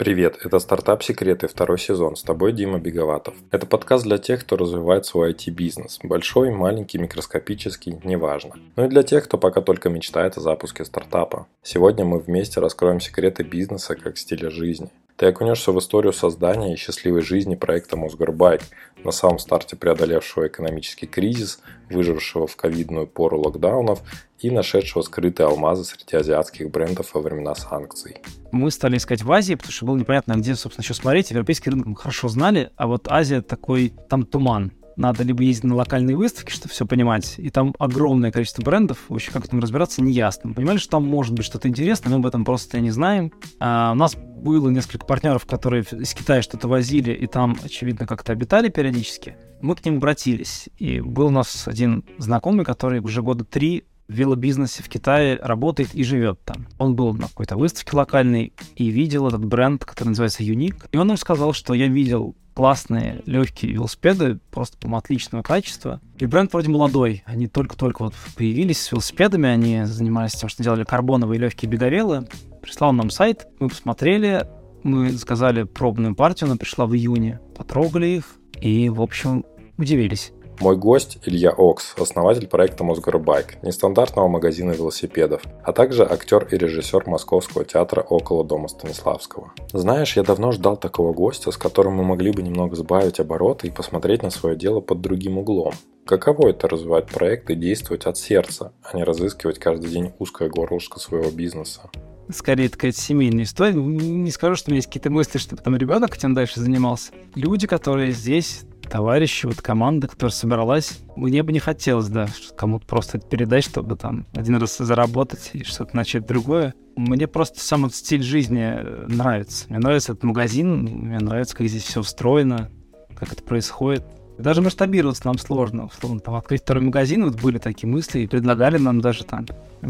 Привет, это «Стартап Секреты», второй сезон, с тобой Дима Беговатов. Это подкаст для тех, кто развивает свой IT-бизнес, большой, маленький, микроскопический, неважно. Ну и для тех, кто пока только мечтает о запуске стартапа. Сегодня мы вместе раскроем секреты бизнеса как стиля жизни. Ты окунешься в историю создания и счастливой жизни проекта «Мосгорбайк», на самом старте преодолевшего экономический кризис, выжившего в ковидную пору локдаунов и нашедшего скрытые алмазы среди азиатских брендов во времена санкций. Мы стали искать в Азии, потому что было непонятно, где, собственно, еще смотреть. Европейский рынок мы хорошо знали, а вот Азия такой, там туман. Надо либо ездить на локальные выставки, чтобы все понимать, и там огромное количество брендов, вообще как там разбираться, неясно. Мы понимали, что там может быть что-то интересное, мы об этом просто не знаем. У нас было несколько партнеров, которые из Китая что-то возили, и там, очевидно, как-то обитали периодически. Мы к ним обратились, и был у нас один знакомый, который уже года 3 в велобизнесе в Китае работает и живет там. Он был на какой-то выставке локальной и видел этот бренд, который называется Unique. И он нам сказал, что я видел классные, легкие велосипеды, просто, по-моему, отличного качества. И бренд вроде молодой. Они только-только вот появились с велосипедами, они занимались тем, что делали карбоновые легкие беговелы. Прислал нам сайт, мы посмотрели, мы заказали пробную партию, она пришла в июне. Потрогали их и, в общем, удивились. Мой гость Ilya Oks, основатель проекта «Мосгорбайк», нестандартного магазина велосипедов, а также актер и режиссер Московского театра «Около дома Станиславского». Знаешь, я давно ждал такого гостя, с которым мы могли бы немного сбавить обороты и посмотреть на свое дело под другим углом. Каково это развивать проект и действовать от сердца, а не разыскивать каждый день узкое горлышко своего бизнеса? Скорее, такая семейная история. Не скажу, что у меня есть какие-то мысли, что там ребенок этим дальше занимался. Люди, которые здесь... товарищи, вот команда, которая собралась. Мне бы не хотелось, да, кому-то просто это передать, чтобы там один раз заработать и что-то начать другое. Мне просто сам этот стиль жизни нравится. Мне нравится этот магазин, мне нравится, как здесь все устроено, как это происходит. Даже масштабироваться нам сложно. Условно, там открыть второй магазин, вот были такие мысли, и предлагали нам даже там.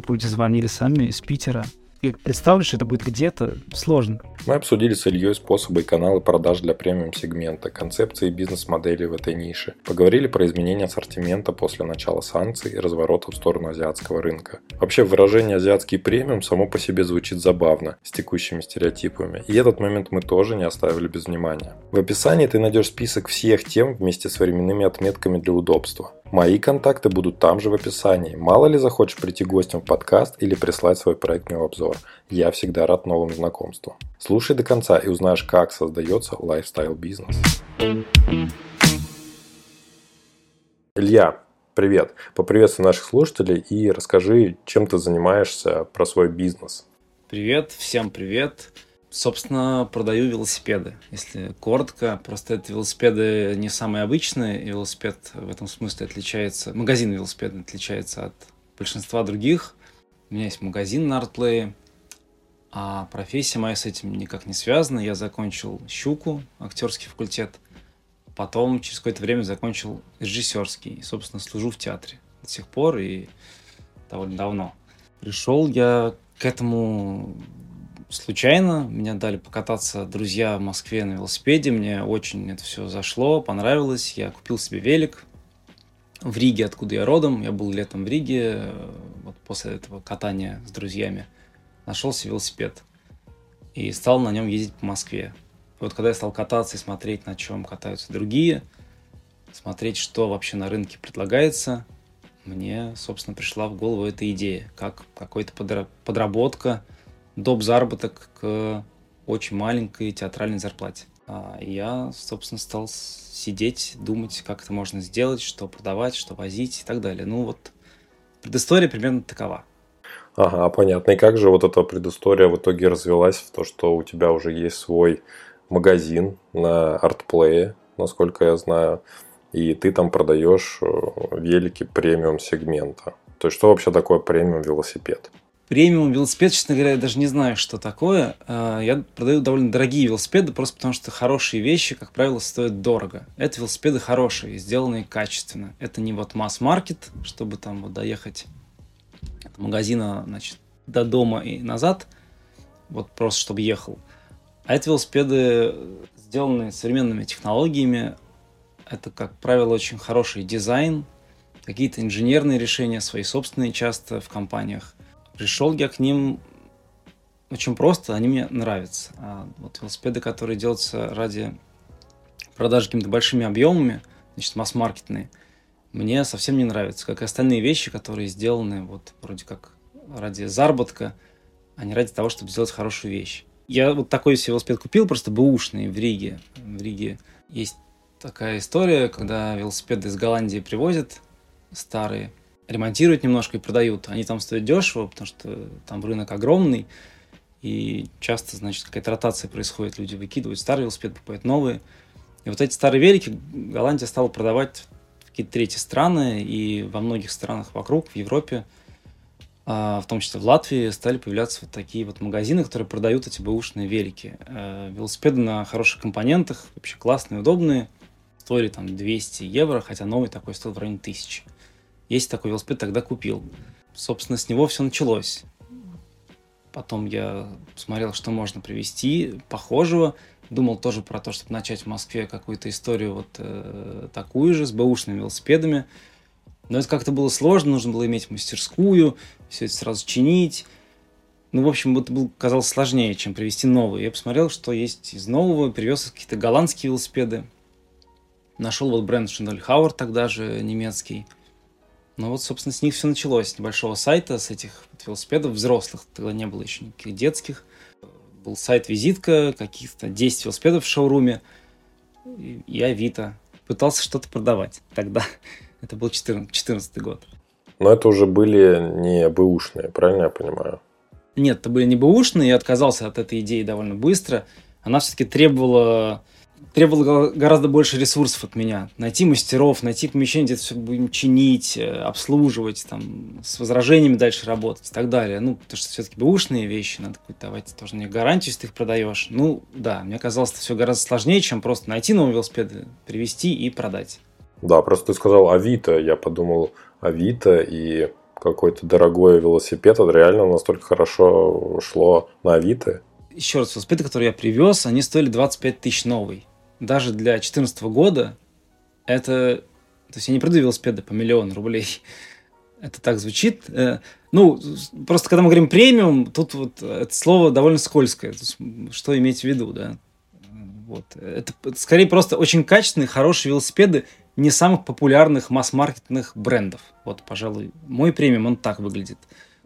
Люди звонили сами из Питера. И представлю, что это будет где-то сложно. Мы обсудили с Ильей способы и каналы продаж для премиум-сегмента, концепции и бизнес-модели в этой нише. Поговорили про изменение ассортимента после начала санкций и разворота в сторону азиатского рынка. Вообще, выражение «азиатский премиум» само по себе звучит забавно, с текущими стереотипами. И этот момент мы тоже не оставили без внимания. В описании ты найдешь список всех тем вместе с временными отметками для удобства. Мои контакты будут там же в описании. Мало ли захочешь прийти гостем в подкаст или прислать свой проектный обзор. Я всегда рад новым знакомствам. Слушай до конца и узнаешь, как создается лайфстайл-бизнес. Илья, привет. Поприветствуй наших слушателей и расскажи, чем ты занимаешься, про свой бизнес. Привет, всем привет. Собственно, продаю велосипеды, если коротко. Просто это велосипеды не самые обычные, и велосипед в этом смысле отличается... Магазин велосипедный отличается от большинства других. У меня есть магазин на Artplay, а профессия моя с этим никак не связана. Я закончил «Щуку», актерский факультет, потом через какое-то время закончил режиссерский. И, собственно, служу в театре до сих пор и довольно давно. Пришел я к этому... случайно. Меня дали покататься друзья в Москве на велосипеде. Мне очень это все зашло, понравилось. Я купил себе велик в Риге, откуда я родом. Я был летом в Риге. Вот после этого катания с друзьями нашелся велосипед. И стал на нем ездить по Москве. И вот когда я стал кататься и смотреть, на чем катаются другие, смотреть, что вообще на рынке предлагается, мне, собственно, пришла в голову эта идея. Как какая-то подработка, доп. Заработок к очень маленькой театральной зарплате. Я, собственно, стал сидеть, думать, как это можно сделать, что продавать, что возить и так далее. Ну вот, предыстория примерно такова. Ага, понятно. И как же вот эта предыстория в итоге развилась в то, что у тебя уже есть свой магазин на Artplay, насколько я знаю, и ты там продаешь велики премиум-сегмента. То есть, что вообще такое премиум-велосипед? Премиум велосипед, честно говоря, я даже не знаю, что такое. Я продаю довольно дорогие велосипеды, просто потому что хорошие вещи, как правило, стоят дорого. Это велосипеды хорошие, сделанные качественно. Это не вот масс-маркет, чтобы там вот доехать от магазина, значит, до дома и назад, вот просто чтобы ехал. А это велосипеды, сделанные современными технологиями. Это, как правило, очень хороший дизайн, какие-то инженерные решения, свои собственные часто в компаниях. Пришел я к ним очень просто, они мне нравятся. А вот велосипеды, которые делаются ради продажи какими-то большими объемами, значит, масс-маркетные, мне совсем не нравятся. Как и остальные вещи, которые сделаны вот вроде как ради заработка, а не ради того, чтобы сделать хорошую вещь. Я вот такой себе велосипед купил, просто бэушный, в Риге. В Риге есть такая история, когда велосипеды из Голландии привозят старые, ремонтируют немножко и продают. Они там стоят дешево, потому что там рынок огромный, и часто, значит, какая-то ротация происходит. Люди выкидывают старый велосипед, покупают новые. И вот эти старые велики Голландия стала продавать в какие-то третьи страны, и во многих странах вокруг, в Европе, в том числе в Латвии, стали появляться вот такие вот магазины, которые продают эти бэушные велики. Велосипеды на хороших компонентах, вообще классные, удобные. Стоили там 200 евро, хотя новый такой стоил в районе 1000. Если такой велосипед, тогда купил. Собственно, с него все началось. Потом я смотрел, что можно привезти похожего. Думал тоже про то, чтобы начать в Москве какую-то историю вот такую же, с бэушными велосипедами. Но это как-то было сложно, нужно было иметь мастерскую, все это сразу чинить. Ну, в общем, это было, казалось, сложнее, чем привезти новые. Я посмотрел, что есть из нового, привез какие-то голландские велосипеды. Нашел вот бренд Шиндельхауэр, тогда же немецкий. Ну вот, собственно, с них все началось, с небольшого сайта, с этих велосипедов взрослых. Тогда не было еще никаких детских. Был сайт-визитка, каких-то 10 велосипедов в шоуруме и Авито. Пытался что-то продавать тогда. Это был 14-й год. Но это уже были не бэушные, правильно я понимаю? Нет, это были не бэушные. Я отказался от этой идеи довольно быстро. Она все-таки требовала гораздо больше ресурсов от меня. Найти мастеров, найти помещение, где-то все будем чинить, обслуживать, там, с возражениями дальше работать и так далее. Ну, потому что все-таки бэушные вещи, надо какую-то давать тоже мне гарантию, если ты их продаешь. Ну, да, мне казалось, это все гораздо сложнее, чем просто найти новый велосипед, привезти и продать. Да, просто ты сказал Авито, я подумал Авито и какой-то дорогой велосипед, это реально настолько хорошо шло на Авито. Еще раз, велосипеды, которые я привез, они стоили 25 тысяч новый. Даже для 2014 года это... То есть я не продаю велосипеды по 1 000 000 рублей. Это так звучит. Ну, просто когда мы говорим премиум, тут вот это слово довольно скользкое. Что иметь в виду, да? Вот. Это скорее просто очень качественные, хорошие велосипеды не самых популярных масс-маркетных брендов. Вот, пожалуй, мой премиум, он так выглядит.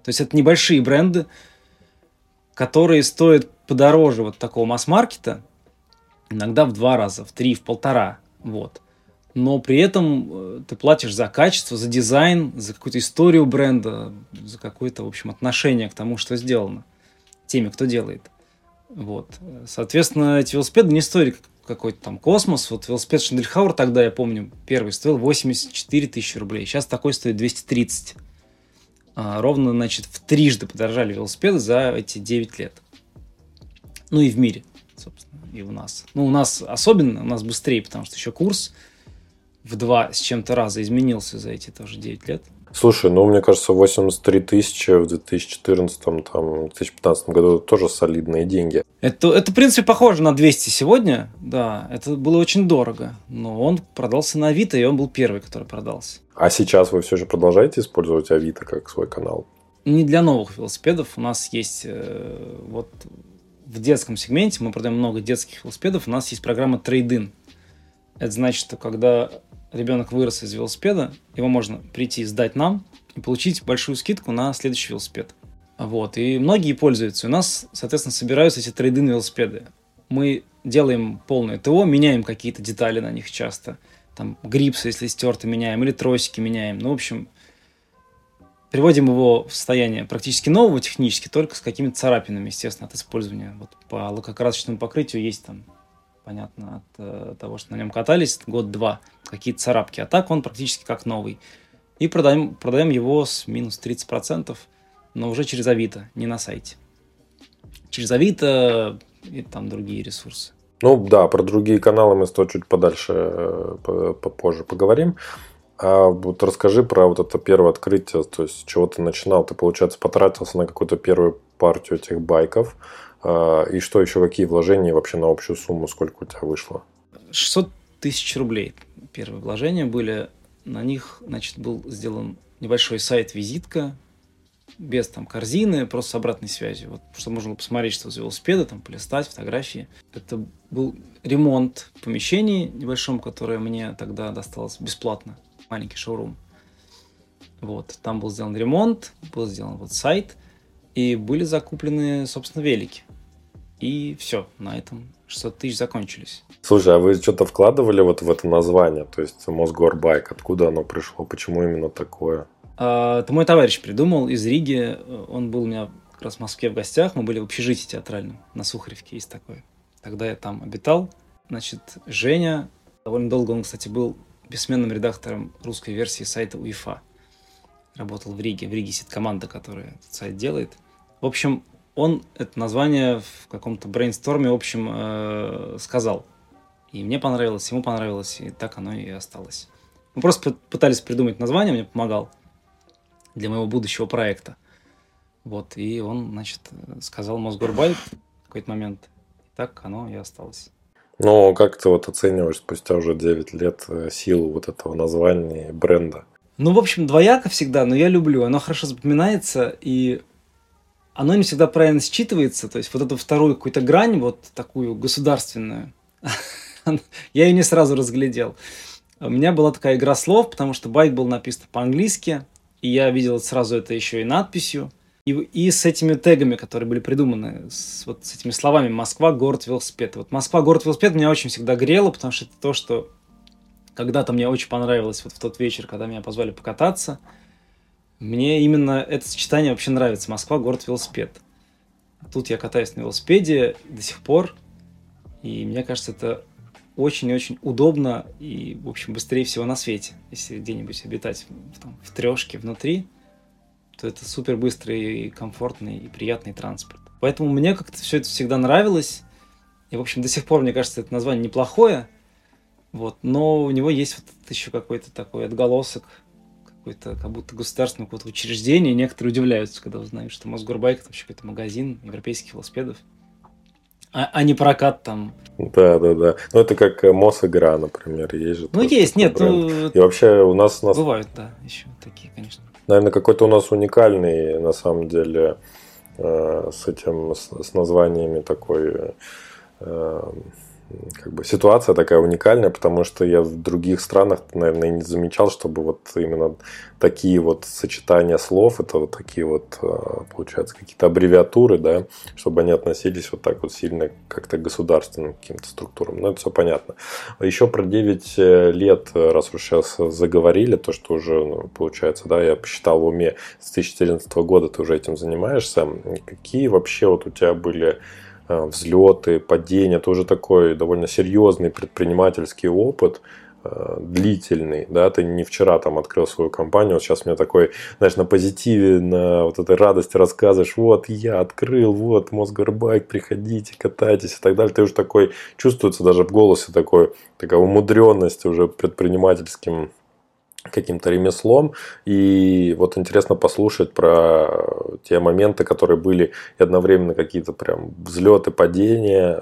То есть это небольшие бренды, которые стоят подороже вот такого масс-маркета, иногда в 2 раза, в 3, в 1,5. Вот. Но при этом ты платишь за качество, за дизайн, за какую-то историю бренда, за какое-то, в общем, отношение к тому, что сделано теми, кто делает. Вот. Соответственно, эти велосипеды не стоили какой-то там космос. Вот велосипед Шиндельхауэр тогда, я помню, первый стоил 84 тысячи рублей. Сейчас такой стоит 230. Ровно, значит, в 3-жды подорожали велосипеды за эти 9 лет. Ну и в мире, собственно, и у нас. Ну, у нас особенно, у нас быстрее, потому что еще курс в 2 с чем-то раза изменился за эти тоже 9 лет. Слушай, ну, мне кажется, 83 тысячи в 2014, там, 2015 году тоже солидные деньги. Это, в принципе, похоже на 200 сегодня, да, это было очень дорого, но он продался на Авито, и он был первый, который продался. А сейчас вы все же продолжаете использовать Авито как свой канал? Не для новых велосипедов, у нас есть, вот, в детском сегменте, мы продаем много детских велосипедов, у нас есть программа «Трейд-ин». Это значит, что когда... ребенок вырос из велосипеда, его можно прийти и сдать нам и получить большую скидку на следующий велосипед. Вот. И многие пользуются. У нас, соответственно, собираются эти трейд-ин велосипеды. Мы делаем полное ТО, меняем какие-то детали на них часто. Там грипсы, если стерты, меняем, или тросики меняем. Ну, в общем, приводим его в состояние практически нового технически, только с какими-то царапинами, естественно, от использования. Вот по лакокрасочному покрытию есть там, понятно, от того, что на нем катались год-два, какие-то царапки. А так он практически как новый. И продаем его с минус 30%, но уже через Авито, не на сайте. Через Авито и там другие ресурсы. Ну да, про другие каналы мы стоит чуть подальше, попозже поговорим. А вот расскажи про вот это первое открытие, то есть с чего ты начинал. Ты, получается, потратился на какую-то первую партию этих байков. И что еще, какие вложения вообще на общую сумму, сколько у тебя вышло? 600 тысяч рублей первые вложения были. На них, значит, был сделан небольшой сайт-визитка. без там корзины, просто с обратной связью. Вот, чтобы можно было посмотреть, что с велосипеда, там, полистать, фотографии. Это был ремонт в помещении небольшом, которое мне тогда досталось бесплатно. Маленький шоурум. Вот, там был сделан ремонт, был сделан вот сайт, и были закуплены, собственно, велики. И все, на этом 600 тысяч закончились. Слушай, а вы что-то вкладывали вот в это название, то есть Мосгорбайк, откуда оно пришло, почему именно такое? Это мой товарищ придумал из Риги, он был у меня как раз в Москве в гостях, мы были в общежитии театральном, на Сухаревке есть такое. Тогда я там обитал, значит, Женя, довольно долго он, кстати, был бессменным редактором русской версии сайта УЕФА. Работал в Риге сидит команда, которая этот сайт делает. В общем, он это название в каком-то брейнсторме общем сказал. И мне понравилось, ему понравилось, и так оно и осталось. Мы просто пытались придумать название, мне помогал для моего будущего проекта. Вот, и он, значит, сказал Мосгорбайк в какой-то момент. И так оно и осталось. Ну, как ты вот оцениваешь спустя уже 9 лет силу вот этого названия и бренда? Ну, в общем, двояко всегда, но я люблю. Оно хорошо запоминается, и оно не всегда правильно считывается. То есть вот эту вторую какую-то грань, вот такую государственную, я ее не сразу разглядел. У меня была такая игра слов, потому что байк был написан по-английски, и я видел сразу это еще и надписью. И с этими тегами, которые были придуманы, вот с этими словами «Москва, город, велосипед». Вот «Москва, город, велосипед» меня очень всегда грело, потому что это то, что... Когда-то мне очень понравилось вот в тот вечер, когда меня позвали покататься. Мне именно это сочетание вообще нравится. Москва, город, велосипед. Тут я катаюсь на велосипеде до сих пор. И мне кажется, это очень-очень удобно и, в общем, быстрее всего на свете. Если где-нибудь обитать там, в трешке внутри, то это супер быстрый, комфортный и приятный транспорт. Поэтому мне как-то все это всегда нравилось. И, в общем, до сих пор, мне кажется, это название неплохое. Вот, но у него есть вот еще какой-то такой отголосок, какой-то, как будто государственного какого-то учреждения. Некоторые удивляются, когда узнают, что Мосгорбайк – это вообще какой-то магазин европейских велосипедов, а не прокат там. Да-да-да. Ну, это как Мосигра, например, есть же. Ну, есть, нет. Ну, и вообще у нас... Бывают, да, еще такие, конечно. Наверное, какой-то у нас уникальный, на самом деле, с названиями такой... Как бы ситуация такая уникальная, потому что я в других странах, наверное, не замечал, чтобы вот именно такие вот сочетания слов, это вот такие вот, получается, какие-то аббревиатуры, да, чтобы они относились вот так вот сильно как-то к государственным каким-то структурам. Но это все понятно. Еще про 9 лет, раз уж сейчас заговорили, то, что уже, ну, получается, да, я посчитал в уме, с 2014 года ты уже этим занимаешься. Какие вообще вот у тебя были... взлеты, падения, это уже такой довольно серьезный предпринимательский опыт, длительный, да, ты не вчера там открыл свою компанию, вот сейчас мне такой, знаешь, на позитиве, на вот этой радости рассказываешь, вот я открыл, вот Мосгорбайк, приходите, катайтесь и так далее, ты уже такой, чувствуется даже в голосе такая умудренность уже предпринимательским каким-то ремеслом, и вот интересно послушать про те моменты, которые были и одновременно какие-то прям взлеты, падения,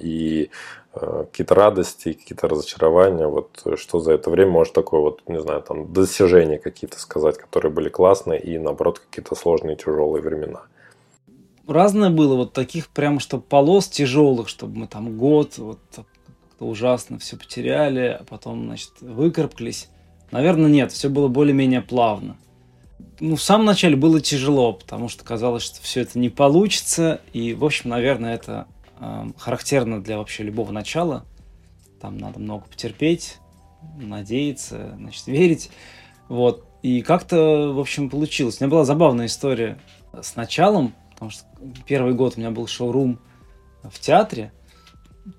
и какие-то радости, какие-то разочарования, вот что за это время, может, такое вот, не знаю, там достижения какие-то сказать, которые были классные, и наоборот, какие-то сложные, тяжелые времена. Разное было, вот таких прям, что полос тяжелых, чтобы мы там год, вот как-то ужасно все потеряли, а потом, значит, выкарабкались. Наверное, нет, все было более-менее плавно. Ну, в самом начале было тяжело, потому что казалось, что все это не получится. И, в общем, наверное, это характерно для вообще любого начала. Там надо много потерпеть, надеяться, значит, верить. Вот. И как-то, в общем, получилось. У меня была забавная история с началом, потому что первый год у меня был шоурум в театре.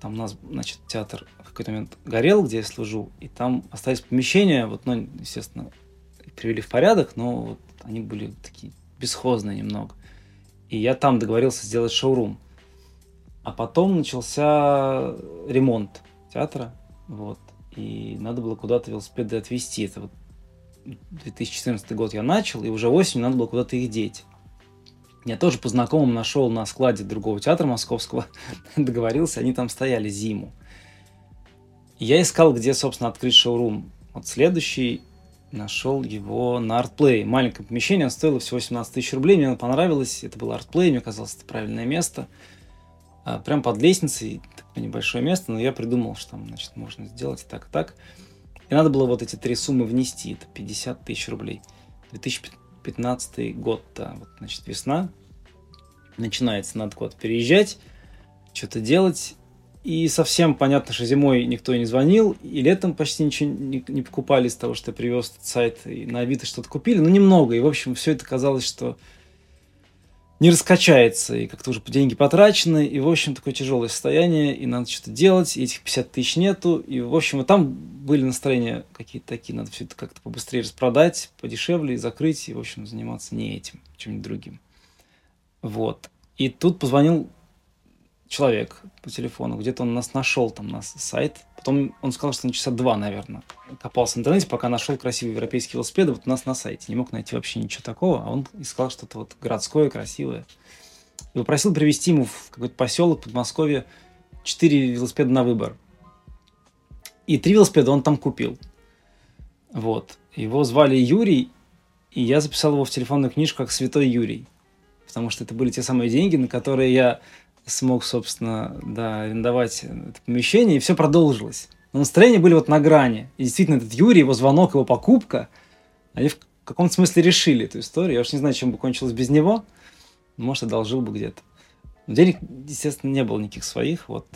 Там у нас, значит, театр в какой-то момент горел, где я служу, и там остались помещения, вот, ну, естественно, привели в порядок, но вот они были такие бесхозные немного. И я там договорился сделать шоурум. А потом начался ремонт театра, вот, и надо было куда-то велосипеды отвезти. Это вот 2014 год я начал, и уже осенью надо было куда-то их деть. Я тоже по знакомым нашел на складе другого театра московского, договорился, они там стояли зиму. Я искал, где, собственно, открыть шоурум. Вот следующий, Нашел его на Artplay. Маленькое помещение, оно стоило всего 18 тысяч рублей. Мне оно понравилось. Это был Artplay, мне казалось, это правильное место. Прям под лестницей, такое небольшое место, но я придумал, что там, значит, можно сделать так и так. И надо было вот эти три суммы внести. Это 50 тысяч рублей. 2015 год, да, вот, значит, весна. Начинается, надо куда-то переезжать, что-то делать. И совсем понятно, что зимой никто не звонил, и летом почти ничего не покупали из того, что я привез этот сайт, и на Авито что-то купили, но немного. И, в общем, все это казалось, что не раскачается, и как-то уже деньги потрачены, и, в общем, такое тяжелое состояние, и надо что-то делать, и этих 50 тысяч нету, и, в общем, и там были настроения какие-то такие, надо все это как-то побыстрее распродать, подешевле, и закрыть, и, в общем, заниматься не этим, чем-нибудь другим. Вот. И тут позвонил человек по телефону, где-то он нас нашел, там, на сайт. Потом он сказал, что на часа два, наверное, копался в интернете, пока нашел красивые европейские велосипеды вот у нас на сайте. Не мог найти вообще ничего такого, а он искал что-то вот городское, красивое. И попросил привезти ему в какой-то поселок в Подмосковье 4 велосипеда на выбор. И 3 велосипеда он там купил. Вот. Его звали Юрий, и я записал его в телефонную книжку как «Святой Юрий». Потому что это были те самые деньги, на которые я смог, собственно, да, арендовать это помещение, и все продолжилось. Но настроения были вот на грани. И действительно, этот Юрий, его звонок, его покупка, они в каком-то смысле решили эту историю. Я уж не знаю, чем бы кончилось без него. Может, одолжил бы где-то. Но денег, естественно, не было никаких своих. Вот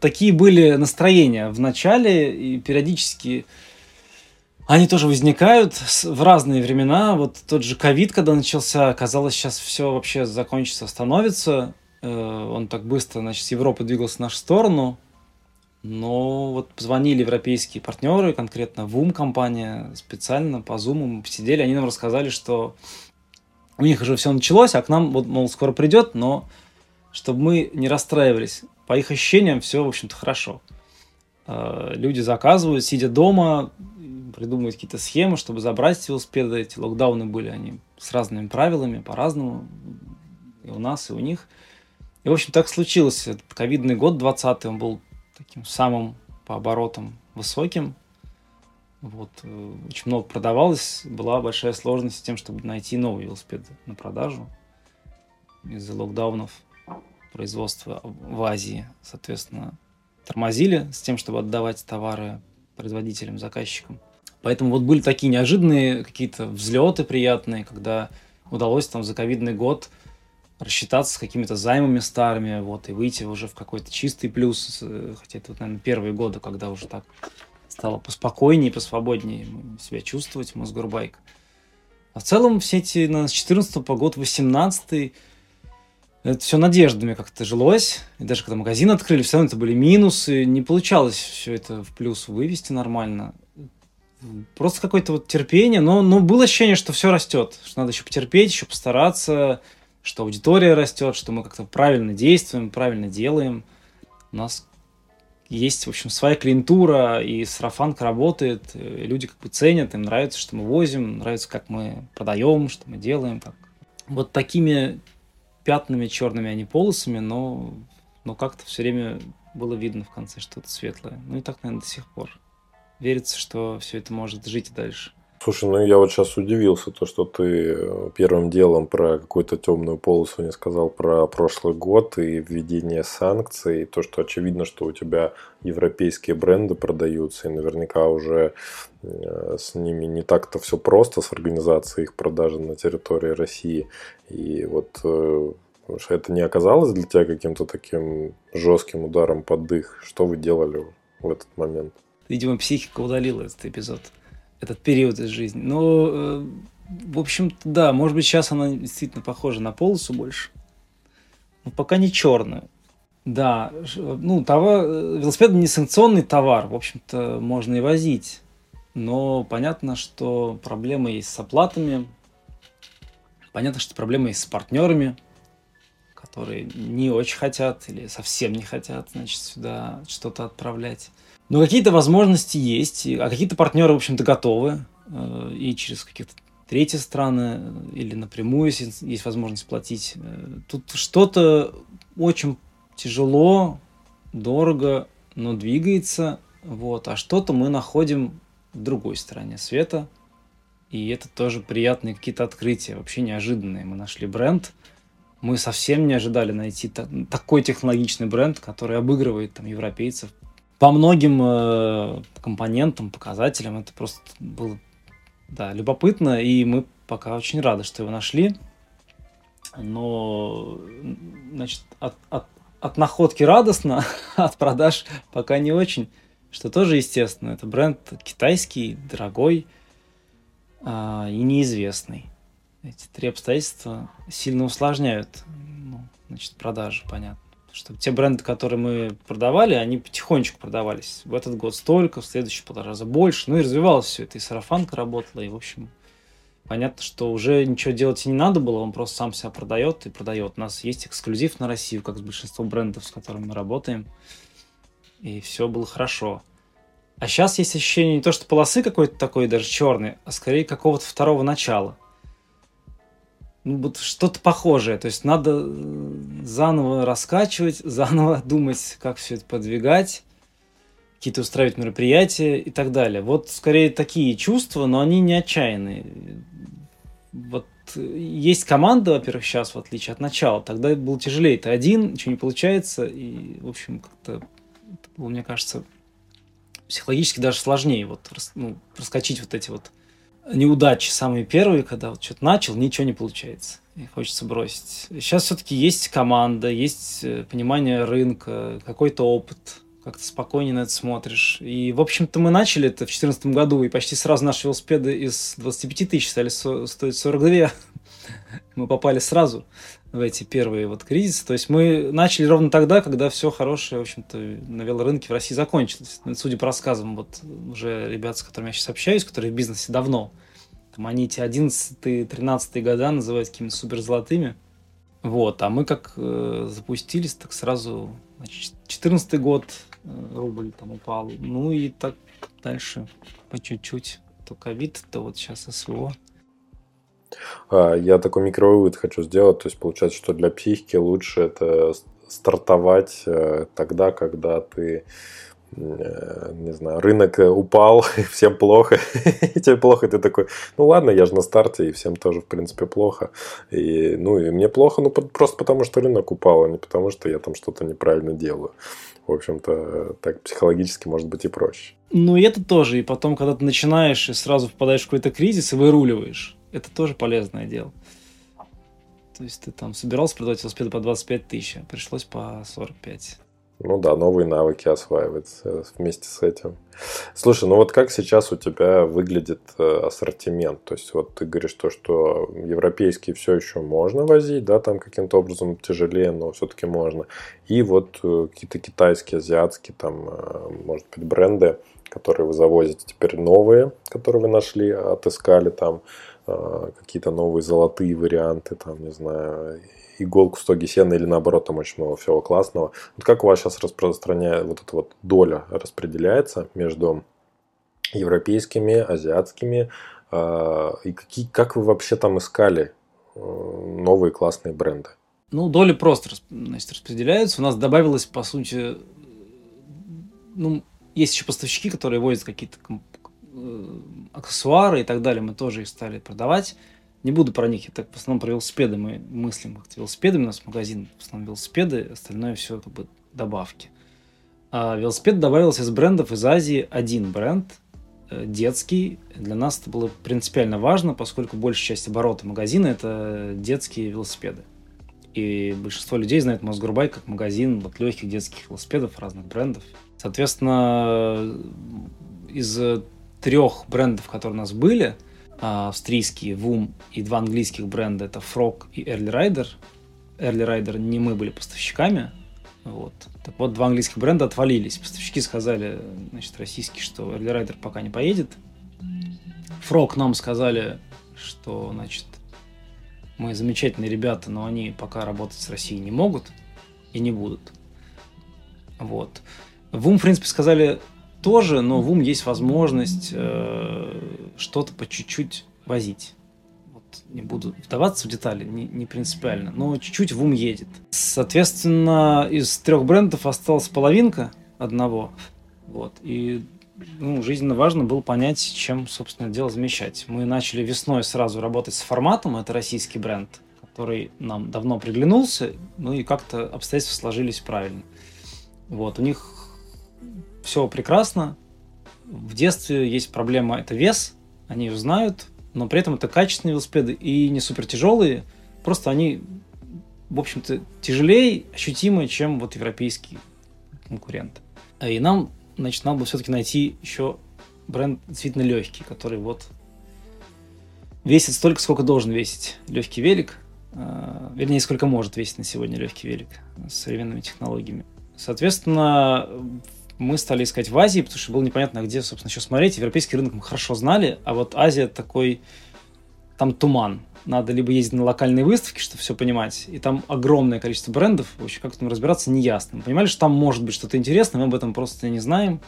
такие были настроения в начале, и периодически они тоже возникают в разные времена. Вот тот же ковид, когда начался, казалось, сейчас все вообще закончится, остановится. Он так быстро, значит, с Европы двигался в нашу сторону. Но вот позвонили европейские партнеры, конкретно ВУМ компания, специально по Zoom мы посидели. Они нам рассказали, что у них уже все началось, а к нам, вот, мол, скоро придет, но чтобы мы не расстраивались. По их ощущениям все, в общем-то, хорошо. Люди заказывают, сидя дома, придумывать какие-то схемы, чтобы забрать велосипеды. Эти локдауны были, они с разными правилами, по-разному. И у нас, и у них. И, в общем, так случилось. Этот ковидный год, 20-й, он был таким самым по оборотам высоким. Вот. Очень много продавалось. Была большая сложность с тем, чтобы найти новые велосипеды на продажу. Из-за локдаунов производства в Азии, соответственно, тормозили с тем, чтобы отдавать товары производителям, заказчикам. Поэтому вот были такие неожиданные какие-то взлеты приятные, когда удалось там за ковидный год рассчитаться с какими-то займами старыми, вот, и выйти уже в какой-то чистый плюс. Хотя это, вот, наверное, первые годы, когда уже так стало поспокойнее, посвободнее себя чувствовать, Мосгорбайк. А в целом все эти, наверное, с 14 по год 18-й, это все надеждами как-то жилось. И даже когда магазин открыли, все равно это были минусы. Не получалось все это в плюс вывести нормально. Просто какое-то вот терпение. Но было ощущение, что все растет. Что надо еще потерпеть, еще постараться. Что аудитория растет, что мы как-то правильно действуем, правильно делаем. У нас есть, в общем, своя клиентура. И сарафанка работает. И люди как бы ценят, им нравится, что мы возим. Нравится, как мы продаем, что мы делаем. Так. Вот такими пятнами черными, а не полосами, но как-то все время было видно в конце что-то светлое. Ну и так, наверное, до сих пор. Верится, что все это может жить и дальше. Слушай, ну я вот сейчас удивился, то, что ты первым делом про какую-то темную полосу не сказал, про прошлый год и введение санкций, и то, что очевидно, что у тебя европейские бренды продаются, и наверняка уже с ними не так-то все просто с организацией их продажи на территории России. И вот это не оказалось для тебя каким-то таким жестким ударом под дых? Что вы делали в этот момент? Видимо, психика удалила этот эпизод, этот период из жизни. Но, в общем-то, да, может быть, сейчас она действительно похожа на полосу больше. Но пока не черную. Да, ну, товар, велосипед не санкционный товар, в общем-то, можно и возить. Но понятно, что проблемы есть с оплатами. Понятно, что проблемы есть с партнерами, которые не очень хотят или совсем не хотят, значит, сюда что-то отправлять. Но какие-то возможности есть, а какие-то партнеры, в общем-то, готовы. И через какие-то третьи страны или напрямую, если есть возможность платить. Тут что-то очень тяжело, дорого, но двигается. Вот. А что-то мы находим другой стороне света. И это тоже приятные какие-то открытия, вообще неожиданные. Мы нашли бренд. Мы совсем не ожидали найти такой технологичный бренд, который обыгрывает там европейцев. По многим компонентам, показателям это просто было, да, любопытно. И мы пока очень рады, что его нашли. Но, значит, от находки радостно, от продаж пока не очень. Что тоже естественно. Это бренд китайский, дорогой и неизвестный. Эти три обстоятельства сильно усложняют, значит, продажи, понятно. Что те бренды, которые мы продавали, они потихонечку продавались. В этот год столько, в следующий в полтора раза больше. Ну и развивалось все это, и сарафанка работала, и, в общем, понятно, что уже ничего делать и не надо было, он просто сам себя продает и продает. У нас есть эксклюзив на Россию, как с большинством брендов, с которыми мы работаем, и все было хорошо. А сейчас есть ощущение не то, что полосы какой-то такой, даже черной, а скорее какого-то второго начала. Ну, вот что-то похожее. То есть надо заново раскачивать, заново думать, как все это продвигать, какие-то устраивать мероприятия и так далее. Вот скорее такие чувства, но они не отчаянные. Вот есть команда, во-первых, сейчас, в отличие от начала. Тогда было тяжелее. Ты один, ничего не получается. И, в общем, как-то это было, мне кажется, психологически даже сложнее вот, проскочить вот эти вот неудачи самые первые, когда вот что-то начал, ничего не получается, и хочется бросить. Сейчас все-таки есть команда, есть понимание рынка, какой-то опыт, как-то спокойнее на это смотришь. И, в общем-то, мы начали это в 2014 году, и почти сразу наши велосипеды из 25 тысяч стали стоить 42. Мы попали сразу в эти первые вот кризисы. То есть мы начали ровно тогда, когда все хорошее, в общем-то, на велорынке в России закончилось. Судя по рассказам вот уже ребят, с которыми я сейчас общаюсь, которые в бизнесе давно, там они эти 11-13 года называют какими-то суперзолотыми. Вот, а мы как запустились, так сразу, значит, 14 год рубль там упал. Ну и так дальше по чуть-чуть. То ковид, то вот сейчас СВО. Я такой микровывод хочу сделать, то есть получается, что для психики лучше это стартовать тогда, когда ты, не знаю, рынок упал, всем плохо, и тебе плохо, ты такой, ну ладно, я же на старте, и всем тоже, в принципе, плохо, и, ну и мне плохо, ну просто потому, что рынок упал, а не потому, что я там что-то неправильно делаю. В общем-то, так психологически может быть и проще. Ну и это тоже, и потом, когда ты начинаешь и сразу впадаешь в какой-то кризис и выруливаешь, это тоже полезное дело. То есть ты там собирался продавать велосипеды по 25 тысяч, а пришлось по 45. Ну да, новые навыки осваиваются вместе с этим. Слушай, ну вот как сейчас у тебя выглядит ассортимент? То есть вот ты говоришь то, что европейские все еще можно возить, да, там каким-то образом тяжелее, но все-таки можно. И вот какие-то китайские, азиатские, там, может быть, бренды, которые вы завозите теперь новые, которые вы нашли, отыскали там, какие-то новые золотые варианты, там, не знаю, иголку в стоге сена или наоборот, там очень много всего классного. Вот как у вас сейчас распространяется, вот эта вот доля распределяется между европейскими, азиатскими, и какие, как вы вообще там искали новые классные бренды? Ну, доли просто, значит, распределяются. У нас добавилось, по сути, ну, есть еще поставщики, которые возят какие-то аксессуары и так далее, мы тоже их стали продавать. Не буду про них, я так в основном про велосипеды мы мыслим как-то велосипедами, у нас магазин в основном велосипеды, остальное все как бы добавки. А велосипед добавился из брендов из Азии один бренд, детский. Для нас это было принципиально важно, поскольку большая часть оборота магазина это детские велосипеды. И большинство людей знает Мосгорбайк как магазин вот легких детских велосипедов разных брендов. Соответственно, из трех брендов, которые у нас были, австрийские ВУМ и два английских бренда, это ФРОГ и Эрли Райдер. Эрли Райдер не мы были поставщиками. Вот. Так вот, два английских бренда отвалились. Поставщики сказали, значит, российские, что Эрли Райдер пока не поедет. ФРОГ нам сказали, что, значит, мы замечательные ребята, но они пока работать с Россией не могут и не будут. Вот. ВУМ, в принципе, сказали тоже, но в ум есть возможность что-то по чуть-чуть возить. Вот, не буду вдаваться в детали, не принципиально, но чуть-чуть в ум едет. Соответственно, из трех брендов осталась половинка одного. Вот, и ну, жизненно важно было понять, чем, собственно, дело замещать. Мы начали весной сразу работать с форматом, это российский бренд, который нам давно приглянулся, ну и как-то обстоятельства сложились правильно. Вот, у них все прекрасно. В детстве есть проблема, это вес, они ее знают, но при этом это качественные велосипеды и не супертяжелые, просто они, в общем-то, тяжелее, ощутимо, чем вот европейские конкуренты. И нам, значит, надо было все-таки найти еще бренд действительно легкий, который вот весит столько, сколько должен весить легкий велик, вернее, сколько может весить на сегодня легкий велик с современными технологиями. Соответственно, мы стали искать в Азии, потому что было непонятно, где, собственно, еще смотреть. Европейский рынок мы хорошо знали, а вот Азия такой, там туман. Надо либо ездить на локальные выставки, чтобы все понимать, и там огромное количество брендов, вообще как там разбираться, неясно. Мы понимали, что там может быть что-то интересное, мы об этом просто не знаем.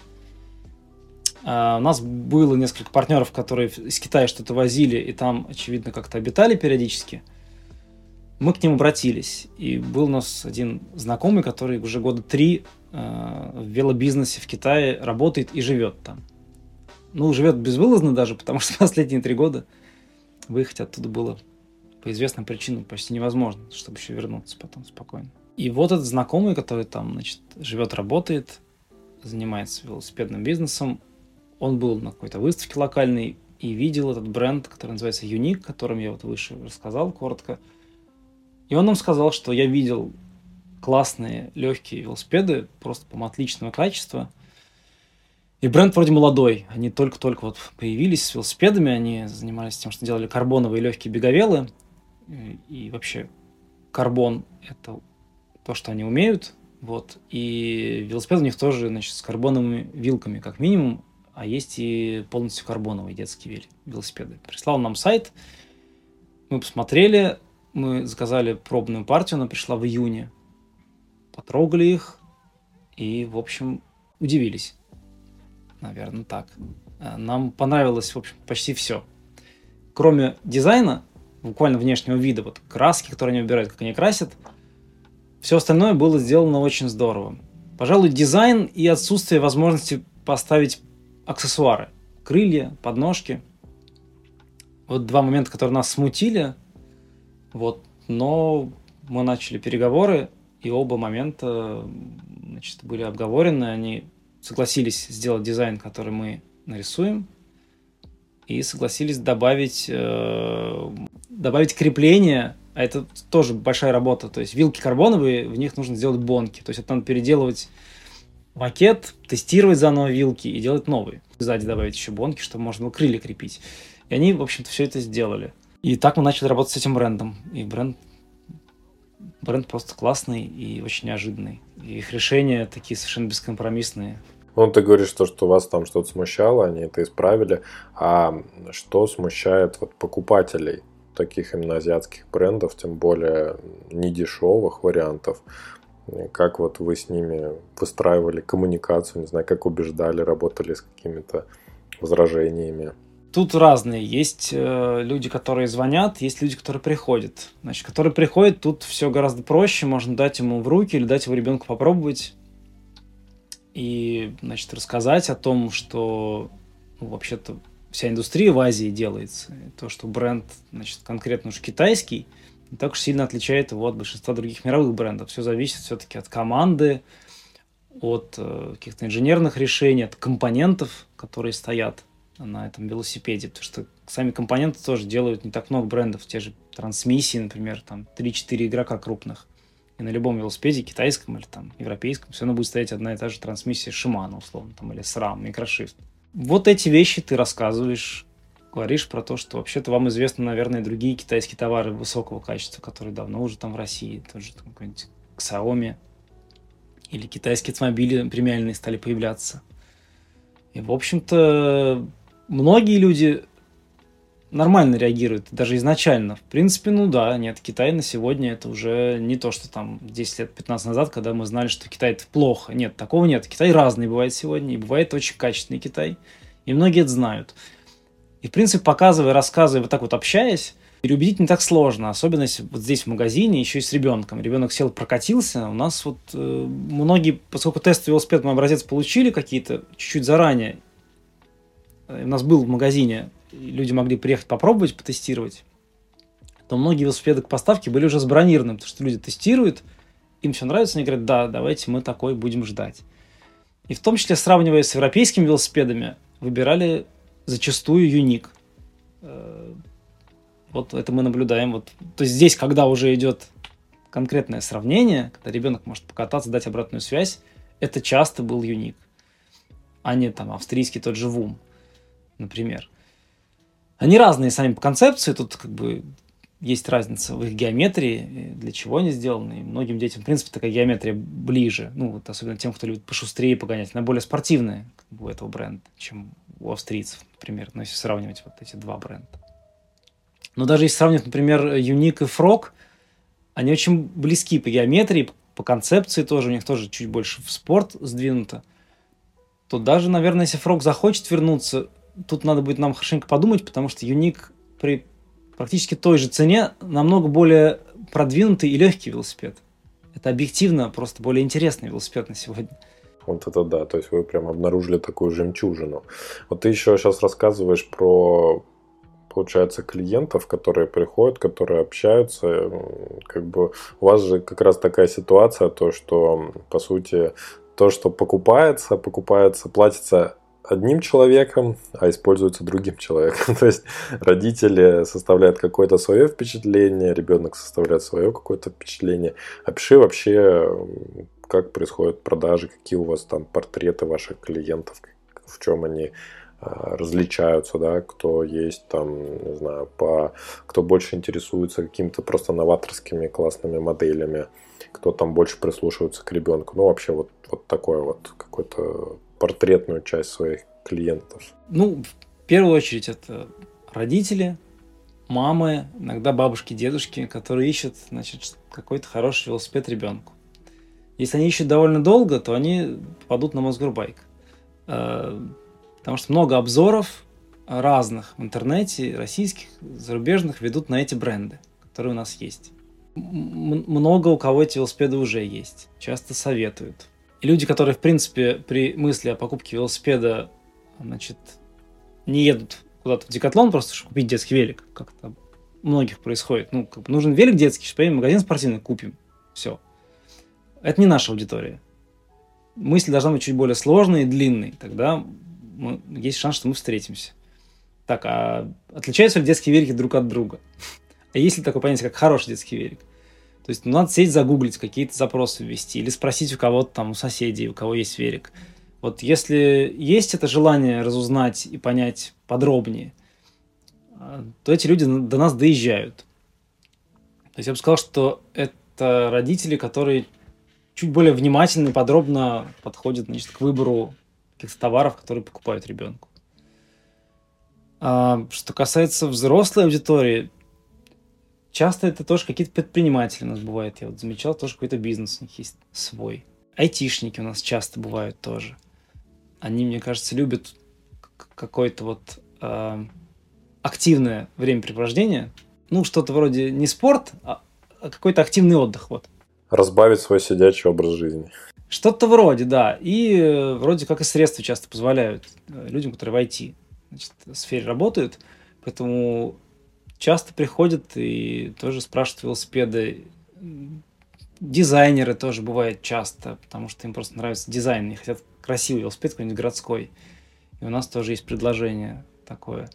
У нас было несколько партнеров, которые из Китая что-то возили, и там, очевидно, как-то обитали периодически. Мы к ним обратились, и был у нас один знакомый, который уже года 3 в велобизнесе в Китае работает и живет там. Ну, живет безвылазно даже, потому что последние 3 года выехать оттуда было по известным причинам почти невозможно, чтобы еще вернуться потом спокойно. И вот этот знакомый, который там, значит, живет, работает, занимается велосипедным бизнесом, он был на какой-то выставке локальной и видел этот бренд, который называется Unique, о котором я вот выше рассказал коротко. И он нам сказал, что я видел классные легкие велосипеды, просто, по-моему, отличного качества. И бренд вроде молодой. Они только-только вот появились с велосипедами, они занимались тем, что делали карбоновые легкие беговелы. И вообще карбон – это то, что они умеют. Вот. И велосипед у них тоже, значит, с карбоновыми вилками как минимум, а есть и полностью карбоновые детские велосипеды. Прислал нам сайт, мы посмотрели. Мы заказали пробную партию, она пришла в июне. Потрогали их и, в общем, удивились. Наверное, так. Нам понравилось, в общем, почти все. Кроме дизайна, буквально внешнего вида, вот краски, которые они выбирают, как они красят, все остальное было сделано очень здорово. Пожалуй, дизайн и отсутствие возможности поставить аксессуары. Крылья, подножки. Вот 2 момента, которые нас смутили. Вот, но мы начали переговоры, и оба момента, значит, были обговорены. Они согласились сделать дизайн, который мы нарисуем, и согласились добавить крепление. А это тоже большая работа. То есть вилки карбоновые, в них нужно сделать бонки. То есть это надо переделывать макет, тестировать заново вилки и делать новые. Сзади добавить еще бонки, чтобы можно было крылья крепить. И они, в общем-то, все это сделали. И так мы начали работать с этим брендом. И бренд просто классный и очень неожиданный. И их решения такие совершенно бескомпромиссные. Ну, ты говоришь, что вас там что-то смущало, они это исправили. А что смущает вот покупателей таких именно азиатских брендов, тем более недешевых вариантов? Как вот вы с ними выстраивали коммуникацию, не знаю, как убеждали, работали с какими-то возражениями? Тут разные. Есть люди, которые звонят, есть люди, которые приходят. Значит, которые приходят, тут все гораздо проще. Можно дать ему в руки или дать его ребенку попробовать. И, значит, рассказать о том, что, ну, вообще-то вся индустрия в Азии делается. И то, что бренд, значит, конкретно уж китайский, не так уж сильно отличает его от большинства других мировых брендов. Все зависит все-таки от команды, от каких-то инженерных решений, от компонентов, которые стоят на этом велосипеде, потому что сами компоненты тоже делают не так много брендов, те же трансмиссии, например, там 3-4 игрока крупных, и на любом велосипеде, китайском или там европейском, все равно будет стоять одна и та же трансмиссия Shimano, условно, там, или SRAM, Microshift. Вот эти вещи ты рассказываешь, говоришь про то, что вообще-то вам известны, наверное, другие китайские товары высокого качества, которые давно уже там в России, тот же там какой-нибудь Xiaomi, или китайские автомобили премиальные стали появляться. И, в общем-то, многие люди нормально реагируют, даже изначально. В принципе, ну да, нет, Китай на сегодня это уже не то, что там 10 лет, 15 назад, когда мы знали, что Китай это плохо. Нет, такого нет. Китай разный бывает сегодня, и бывает очень качественный Китай. И многие это знают. И, в принципе, показывая, рассказывая, вот так вот общаясь, переубедить не так сложно. Особенно если вот здесь в магазине, еще и с ребенком. Ребенок сел, прокатился. У нас вот многие, поскольку тестовый велосипед мы образец получили какие-то чуть-чуть заранее, у нас был в магазине, люди могли приехать попробовать, потестировать, то многие велосипеды к поставке были уже забронированы, потому что люди тестируют, им все нравится, они говорят, да, давайте мы такой будем ждать. И в том числе, сравнивая с европейскими велосипедами, выбирали зачастую Unique. Вот это мы наблюдаем. Вот. То есть здесь, когда уже идет конкретное сравнение, когда ребенок может покататься, дать обратную связь, это часто был Unique, а не там австрийский тот же ВУМ, например. Они разные сами по концепции, тут как бы есть разница в их геометрии, для чего они сделаны. И многим детям, в принципе, такая геометрия ближе. Ну, вот особенно тем, кто любит пошустрее погонять. Она более спортивная как бы, у этого бренда, чем у австрийцев, например. Ну, если сравнивать вот эти два бренда. Но даже если сравнивать, например, Unique и ФРОГ, они очень близки по геометрии, по концепции тоже. У них тоже чуть больше в спорт сдвинуто. То даже, наверное, если ФРОГ захочет вернуться, тут надо будет нам хорошенько подумать, потому что Unique при практически той же цене намного более продвинутый и легкий велосипед. Это объективно просто более интересный велосипед на сегодня. Вот это да, то есть вы прям обнаружили такую жемчужину. Вот ты еще сейчас рассказываешь про, получается, клиентов, которые приходят, которые общаются. Как бы у вас же как раз такая ситуация, то что, по сути, то, что покупается, платится одним человеком, а используется другим человеком. То есть родители составляют какое-то свое впечатление, ребенок составляет свое какое-то впечатление. Опиши вообще, как происходят продажи, какие у вас там портреты ваших клиентов, в чем они различаются, да, кто есть там, не знаю, кто больше интересуется какими-то просто новаторскими классными моделями, кто там больше прислушивается к ребенку. Ну, вообще вот такой вот какой-то портретную часть своих клиентов? Ну, в первую очередь, это родители, мамы, иногда бабушки, дедушки, которые ищут, значит, какой-то хороший велосипед ребенку. Если они ищут довольно долго, то они попадут на Мосгорбайк. Потому что много обзоров разных в интернете, российских, зарубежных, ведут на эти бренды, которые у нас есть. Много у кого эти велосипеды уже есть. Часто советуют. И люди, которые, в принципе, при мысли о покупке велосипеда, значит, не едут куда-то в Декатлон просто, чтобы купить детский велик, как это у многих происходит. Ну, как бы нужен велик детский, поедем в магазин спортивный, купим. Все. Это не наша аудитория. Мысль должна быть чуть более сложной и длинной. Тогда есть шанс, что мы встретимся. Так, а отличаются ли детские велики друг от друга? А есть ли такое понятие, как хороший детский велик? То есть надо сесть загуглить, какие-то запросы ввести или спросить у кого-то там, у соседей, у кого есть велик. Вот если есть это желание разузнать и понять подробнее, то эти люди до нас доезжают. То есть я бы сказал, что это родители, которые чуть более внимательно и подробно подходят, значит, к выбору каких-то товаров, которые покупают ребенку. А что касается взрослой аудитории, часто это тоже какие-то предприниматели у нас бывают. Я вот замечал, тоже какой-то бизнес у них есть свой. Айтишники у нас часто бывают тоже. Они, мне кажется, любят какое-то вот активное времяпрепровождение. Ну, что-то вроде не спорт, а какой-то активный отдых. Вот. Разбавить свой сидячий образ жизни. Что-то вроде, да. И вроде как и средства часто позволяют людям, которые в IT, значит, сфере работают. Поэтому часто приходят и тоже спрашивают велосипеды. Дизайнеры тоже бывают часто, потому что им просто нравится дизайн. Они хотят красивый велосипед какой-нибудь городской. И у нас тоже есть предложение такое.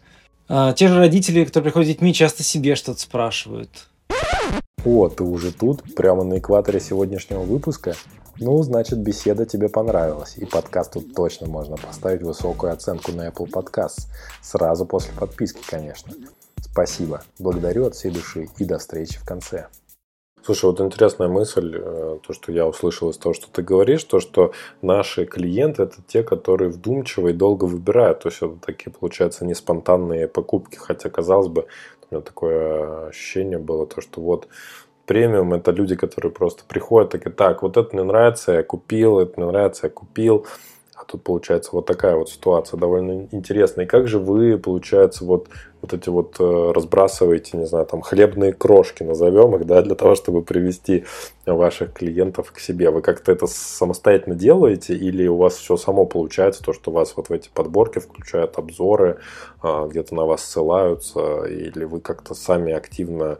А те же родители, которые приходят с детьми, часто себе что-то спрашивают. О, ты уже тут, прямо на экваторе сегодняшнего выпуска? Ну, значит, беседа тебе понравилась, и подкасту точно можно поставить высокую оценку на Apple Podcasts. Сразу после подписки, конечно. Спасибо. Благодарю от всей души и до встречи в конце. Слушай, вот интересная мысль, то, что я услышал из того, что ты говоришь, то, что наши клиенты – это те, которые вдумчиво и долго выбирают. То есть, это такие, получается, не спонтанные покупки. Хотя, казалось бы, у меня такое ощущение было, то, что вот премиум – это люди, которые просто приходят, такие, так, вот это мне нравится, я купил, это мне нравится, я купил. А тут получается вот такая вот ситуация довольно интересная. И как же вы, получается, вот эти разбрасываете, не знаю, там хлебные крошки, назовем их, да, для того, чтобы привести ваших клиентов к себе? Вы как-то это самостоятельно делаете или у вас все само получается, то, что вас вот в эти подборки включают, обзоры, где-то на вас ссылаются, или вы как-то сами активно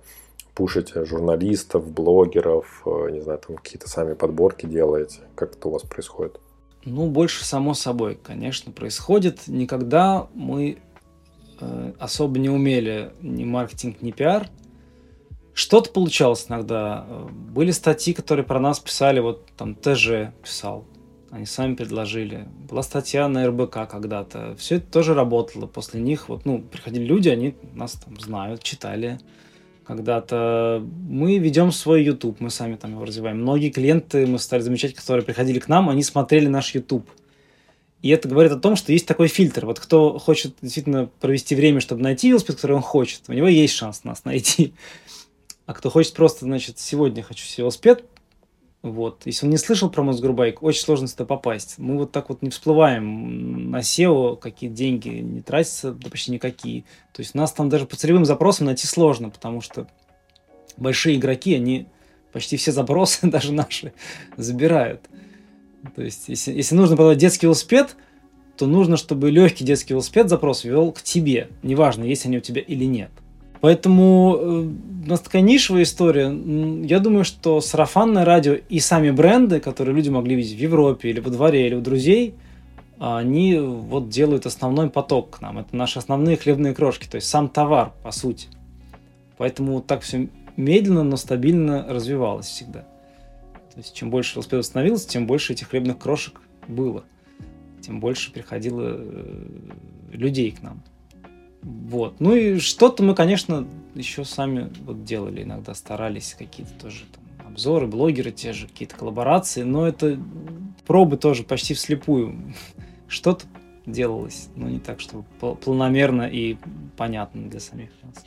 пушите журналистов, блогеров, не знаю, там какие-то сами подборки делаете? Как это у вас происходит? Ну, больше само собой, конечно, происходит. Никогда мы особо не умели ни маркетинг, ни пиар. Что-то получалось иногда. Были статьи, которые про нас писали, вот там ТЖ писал, они сами предложили. Была статья на РБК когда-то. Все это тоже работало. После них вот, ну, приходили люди, они нас там знают, читали. Когда-то мы ведем свой YouTube, мы сами там его развиваем. Многие клиенты, мы стали замечать, которые приходили к нам, они смотрели наш YouTube. И это говорит о том, что есть такой фильтр. Вот кто хочет действительно провести время, чтобы найти велосипед, который он хочет, у него есть шанс нас найти. А кто хочет просто, значит, сегодня хочу велосипед, вот. Если он не слышал про Мосгорбайк, очень сложно сюда попасть. Мы вот так вот не всплываем на SEO, какие деньги не тратятся, да почти никакие. То есть нас там даже по целевым запросам найти сложно, потому что большие игроки, они почти все запросы, даже наши, забирают. То есть если нужно продавать детский велосипед, то нужно, чтобы легкий детский велосипед запрос вел к тебе. Неважно, есть они у тебя или нет. Поэтому у нас такая нишевая история. Я думаю, что сарафанное радио и сами бренды, которые люди могли видеть в Европе или во дворе, или у друзей, они вот делают основной поток к нам. Это наши основные хлебные крошки, то есть сам товар, по сути. Поэтому так все медленно, но стабильно развивалось всегда. То есть чем больше велосипедов становилось, тем больше этих хлебных крошек было. Тем больше приходило людей к нам. Вот. Ну и что-то мы, конечно, еще сами вот делали иногда, старались какие-то тоже там обзоры, блогеры те же, какие-то коллаборации, но это пробы тоже почти вслепую. Что-то делалось, но не так, чтобы планомерно и понятно для самих нас.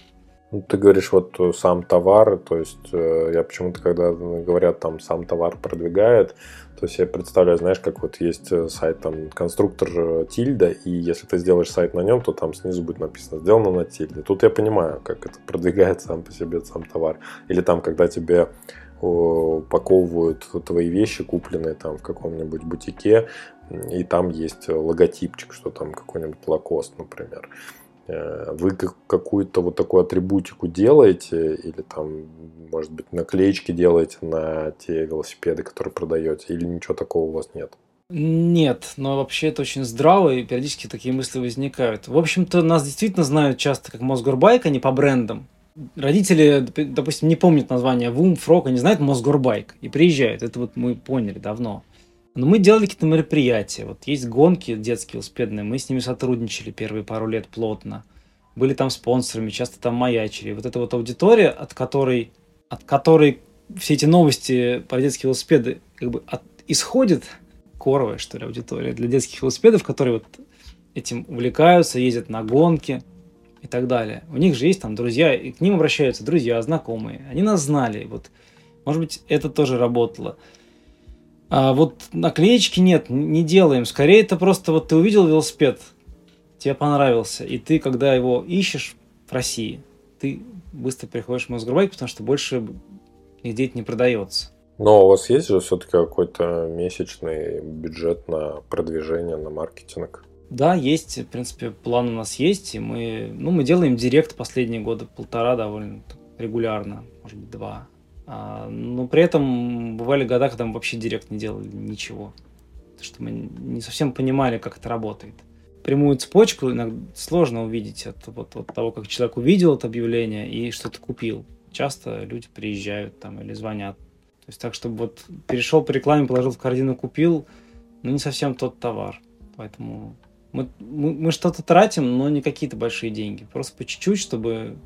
Ты говоришь, вот сам товар, то есть я почему-то, когда говорят, там, сам товар продвигает, то есть я представляю, знаешь, как вот есть сайт, там, конструктор Тильда, и если ты сделаешь сайт на нем, то там снизу будет написано «Сделано на Тильде». Тут я понимаю, как это продвигает сам по себе сам товар. Или там, когда тебе упаковывают твои вещи, купленные там в каком-нибудь бутике, и там есть логотипчик, что там какой-нибудь Лакост, например. Вы какую-то вот такую атрибутику делаете или там, может быть, наклеечки делаете на те велосипеды, которые продаете, или ничего такого у вас нет? Нет, но вообще это очень здраво, и периодически такие мысли возникают. В общем-то, нас действительно знают часто как Мосгорбайк, а не по брендам. Родители, допустим, не помнят название ВУМ, ФРОГ, они знают Мосгорбайк и приезжают. Это вот мы поняли давно. Но мы делали какие-то мероприятия. Вот есть гонки детские велосипедные, мы с ними сотрудничали первые пару лет плотно. Были там спонсорами, часто там маячили. Вот эта вот аудитория, от которой все эти новости про детские велосипеды как бы исходит, коровая, что ли, аудитория для детских велосипедов, которые вот этим увлекаются, ездят на гонки и так далее. У них же есть там друзья, и к ним обращаются друзья, знакомые. Они нас знали. Вот, может быть, это тоже работало. А вот наклеечки нет, не делаем. Скорее, это просто вот ты увидел велосипед, тебе понравился, и ты, когда его ищешь в России, ты быстро приходишь в Мосгорбайк, потому что больше нигде это не продается. Но у вас есть же все-таки какой-то месячный бюджет на продвижение, на маркетинг? Да, есть. В принципе, план у нас есть. И мы делаем директ последние года полтора довольно регулярно, может быть, 2. Но при этом бывали года, когда мы вообще директ не делали ничего. Потому что мы не совсем понимали, как это работает. Прямую цепочку иногда сложно увидеть от того, как человек увидел это объявление и что-то купил. Часто люди приезжают там или звонят. То есть так, чтобы вот перешел по рекламе, положил в корзину, купил, но не совсем тот товар. Поэтому мы что-то тратим, но не какие-то большие деньги. Просто по чуть-чуть, чтобы...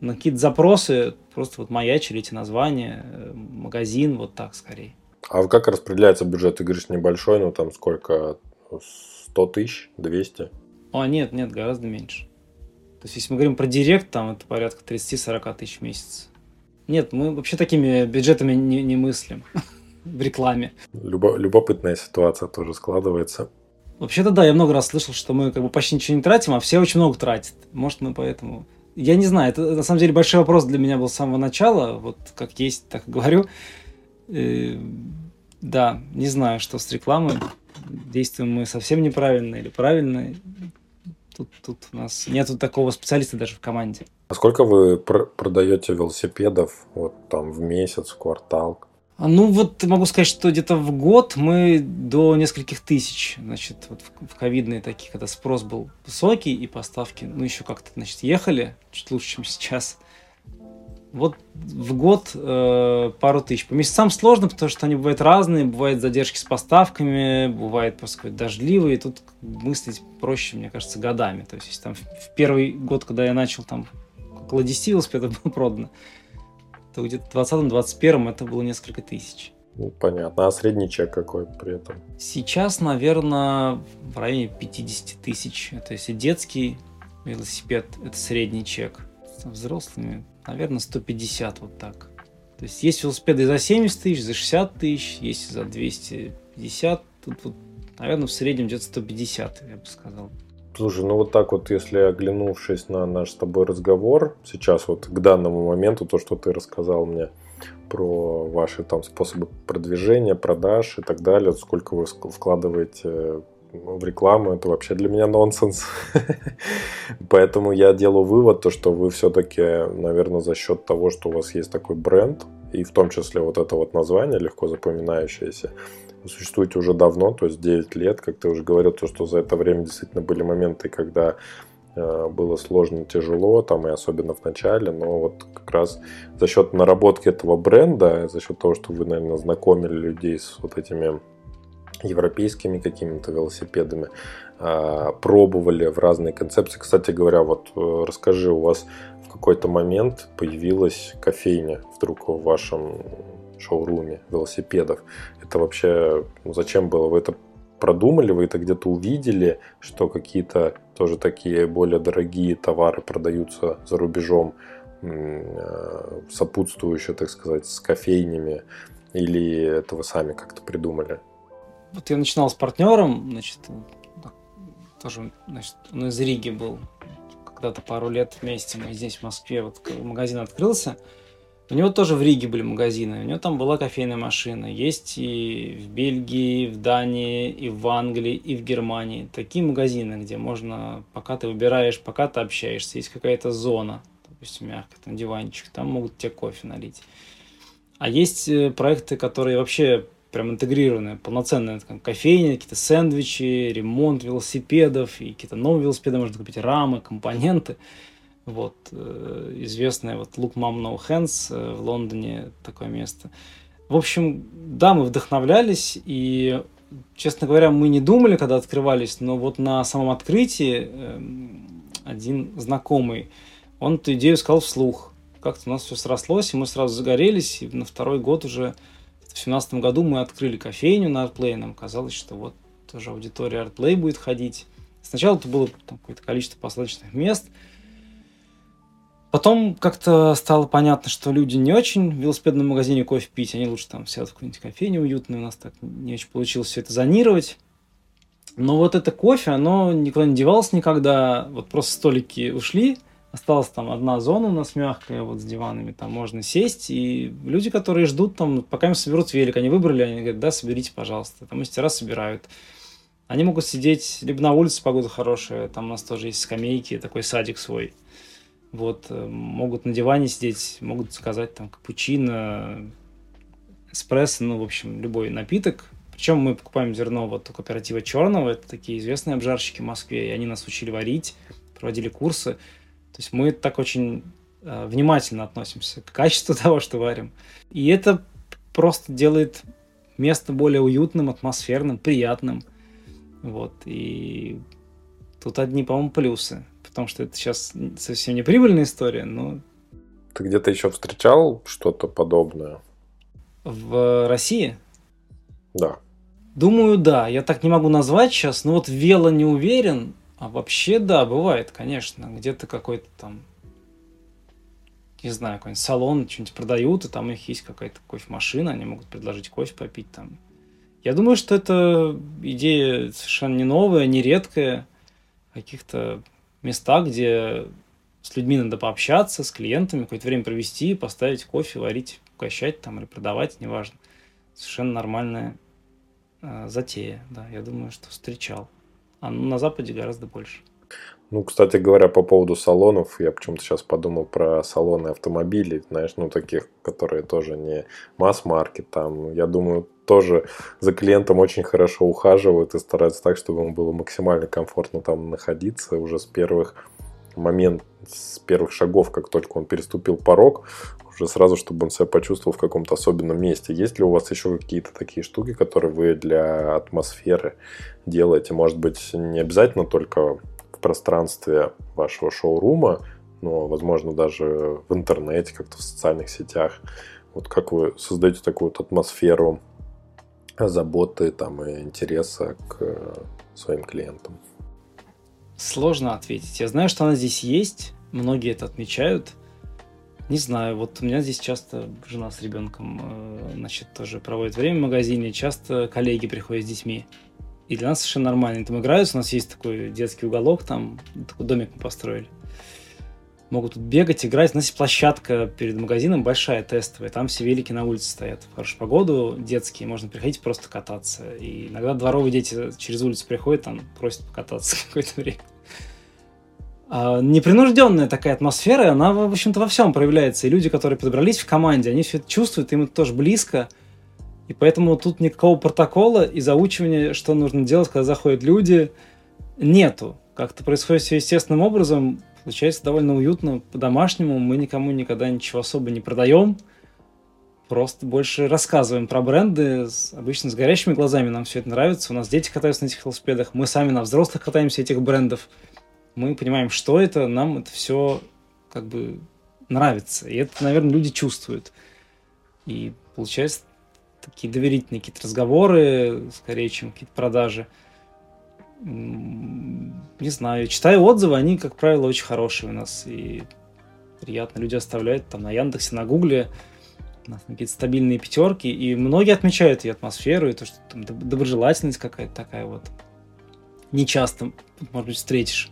на какие-то запросы просто вот маячили эти названия, магазин, вот так скорее. А как распределяется бюджет? Ты говоришь, небольшой, но там сколько? 100 тысяч? 200? О, нет, гораздо меньше. То есть, если мы говорим про директ, там это порядка 30-40 тысяч в месяц. Нет, мы вообще такими бюджетами не мыслим в рекламе. Любопытная ситуация тоже складывается. Вообще-то да, я много раз слышал, что мы как бы почти ничего не тратим, а все очень много тратят. Может, мы поэтому... Я не знаю, это на самом деле большой вопрос для меня был с самого начала, вот как есть, так и говорю. Да, не знаю, что с рекламой. Действуем мы совсем неправильно или правильно. Тут у нас нету такого специалиста даже в команде. А сколько вы продаете велосипедов вот там в месяц, в квартал? Ну вот могу сказать, что где-то в год мы до нескольких тысяч, значит, вот в ковидные такие, когда спрос был высокий и поставки, ну еще как-то, значит, ехали чуть лучше, чем сейчас. Вот в год пару тысяч. По месяцам сложно, потому что они бывают разные, бывают задержки с поставками, бывают, так сказать, дождливые, тут мыслить проще, мне кажется, годами. То есть если там в первый год, когда я начал, там около 10 велосипедов было продано, то где-то в 2020-2021 это было несколько тысяч. Ну, понятно. А средний чек какой при этом? Сейчас, наверное, в районе 50 тысяч. То есть детский велосипед – это средний чек. Со взрослыми, наверное, 150 вот так. То есть есть велосипеды за 70 тысяч, за 60 тысяч, есть за 250. Тут вот, наверное, в среднем где-то 150, я бы сказал. Слушай, ну вот так вот, если оглянувшись на наш с тобой разговор, сейчас вот к данному моменту, то, что ты рассказал мне про ваши там способы продвижения, продаж и так далее, сколько вы вкладываете в рекламу, это вообще для меня нонсенс. Поэтому я делаю вывод, то, что вы все-таки, наверное, за счет того, что у вас есть такой бренд, и в том числе вот это вот название, легко запоминающееся, вы существуете уже давно, то есть 9 лет, как ты уже говорил, то, что за это время действительно были моменты, когда было сложно, тяжело, там и особенно в начале, но вот как раз за счет наработки этого бренда, за счет того, что вы, наверное, знакомили людей с вот этими европейскими какими-то велосипедами, пробовали в разные концепции. Кстати говоря, вот расскажи, у вас в какой-то момент появилась кофейня вдруг в вашем шоуруме велосипедов. Это вообще зачем было? Вы это продумали? Вы это где-то увидели, что какие-то тоже такие более дорогие товары продаются за рубежом, сопутствующие, так сказать, с кофейнями? Или это вы сами как-то придумали? Вот я начинал с партнером, значит, тоже, значит, он из Риги был, когда-то пару лет вместе, мы здесь в Москве, вот магазин открылся, у него тоже в Риге были магазины, у него там была кофейная машина, есть и в Бельгии, и в Дании, и в Англии, и в Германии, такие магазины, где можно, пока ты выбираешь, пока ты общаешься, есть какая-то зона, допустим, мягкая, там диванчик, там могут тебе кофе налить, а есть проекты, которые вообще прям интегрированная, полноценная кофейня, какие-то сэндвичи, ремонт велосипедов, и какие-то новые велосипеды можно купить, рамы, компоненты. Вот, известная вот Look Mom No Hands в Лондоне, такое место. В общем, да, мы вдохновлялись, и, честно говоря, мы не думали, когда открывались, но вот на самом открытии один знакомый, он эту идею сказал вслух. Как-то у нас все срослось, и мы сразу загорелись, и на второй год уже... В 2017 году мы открыли кофейню на Artplay, нам казалось, что вот тоже аудитория Artplay будет ходить. Сначала это было там какое-то количество посадочных мест. Потом как-то стало понятно, что люди не очень в велосипедном магазине кофе пить, они лучше там сядут в какую-нибудь кофейню уютную, у нас так не очень получилось все это зонировать. Но вот это кофе, оно никуда не девалось никогда, вот просто столики ушли. Осталась там одна зона у нас мягкая, вот с диванами, там можно сесть, и люди, которые ждут там, пока им соберут велик, они выбрали, они говорят, да, соберите, пожалуйста, там мастера собирают. Они могут сидеть либо на улице, погода хорошая, там у нас тоже есть скамейки, такой садик свой, вот, могут на диване сидеть, могут заказать там капучино, эспрессо, ну, в общем, любой напиток. Причем мы покупаем зерно вот у кооператива «Черного», это такие известные обжарщики в Москве, и они нас учили варить, проводили курсы. То есть мы так очень внимательно относимся к качеству того, что варим. И это просто делает место более уютным, атмосферным, приятным. Вот. И тут одни, по-моему, плюсы. Потому что это сейчас совсем не прибыльная история, но... Ты где-то еще встречал что-то подобное? В России? Да. Думаю, да. Я так не могу назвать сейчас, но вот вело не уверен... А вообще, да, бывает, конечно, где-то какой-то там, не знаю, какой-нибудь салон, что-нибудь продают, и там у них есть какая-то кофемашина, они могут предложить кофе попить там. Я думаю, что это идея совершенно не новая, не редкая. В каких-то местах, где с людьми надо пообщаться, с клиентами, какое-то время провести, поставить кофе, варить, угощать там или продавать, неважно. Совершенно нормальная затея, да, я думаю, что встречал. А на Западе гораздо больше. Ну, кстати говоря, по поводу салонов, я почему-то сейчас подумал про салоны автомобилей, знаешь, ну, таких, которые тоже не масс-маркет, там, я думаю, тоже за клиентом очень хорошо ухаживают и стараются так, чтобы ему было максимально комфортно там находиться уже с первых моментов, с первых шагов, как только он переступил порог, уже сразу, чтобы он себя почувствовал в каком-то особенном месте. Есть ли у вас еще какие-то такие штуки, которые вы для атмосферы делаете? Может быть, не обязательно только в пространстве вашего шоурума, но, возможно, даже в интернете, как-то в социальных сетях. Вот как вы создаете такую вот атмосферу заботы там, и интереса к своим клиентам? Сложно ответить. Я знаю, что она здесь есть. Многие это отмечают. Не знаю, вот у меня здесь часто жена с ребенком, значит, тоже проводит время в магазине. Часто коллеги приходят с детьми. И для нас совершенно нормально. Они там играются. У нас есть такой детский уголок, там такой домик мы построили. Могут тут бегать, играть. У нас есть площадка перед магазином большая, тестовая. Там все велики на улице стоят. В хорошую погоду детские. Можно приходить просто кататься. И иногда дворовые дети через улицу приходят, там просят покататься какое-то время. А непринужденная такая атмосфера, она, в общем-то, во всем проявляется. И люди, которые подобрались в команде, они все это чувствуют, им это тоже близко. И поэтому тут никакого протокола и заучивания, что нужно делать, когда заходят люди, нету. Как-то происходит все естественным образом. Получается довольно уютно, по-домашнему. Мы никому никогда ничего особо не продаем. Просто больше рассказываем про бренды. Обычно с горящими глазами нам все это нравится. У нас дети катаются на этих велосипедах. Мы сами на взрослых катаемся этих брендов. Мы понимаем, что это. Нам это все как бы нравится. И это, наверное, люди чувствуют. И получается такие доверительные какие-то разговоры, скорее, чем какие-то продажи. Не знаю, читаю отзывы, они, как правило, очень хорошие у нас, и приятно люди оставляют там на Яндексе, на Гугле, у нас какие-то стабильные пятерки, и многие отмечают и атмосферу, и то, что там доброжелательность какая-то такая вот, не часто, может быть, встретишь,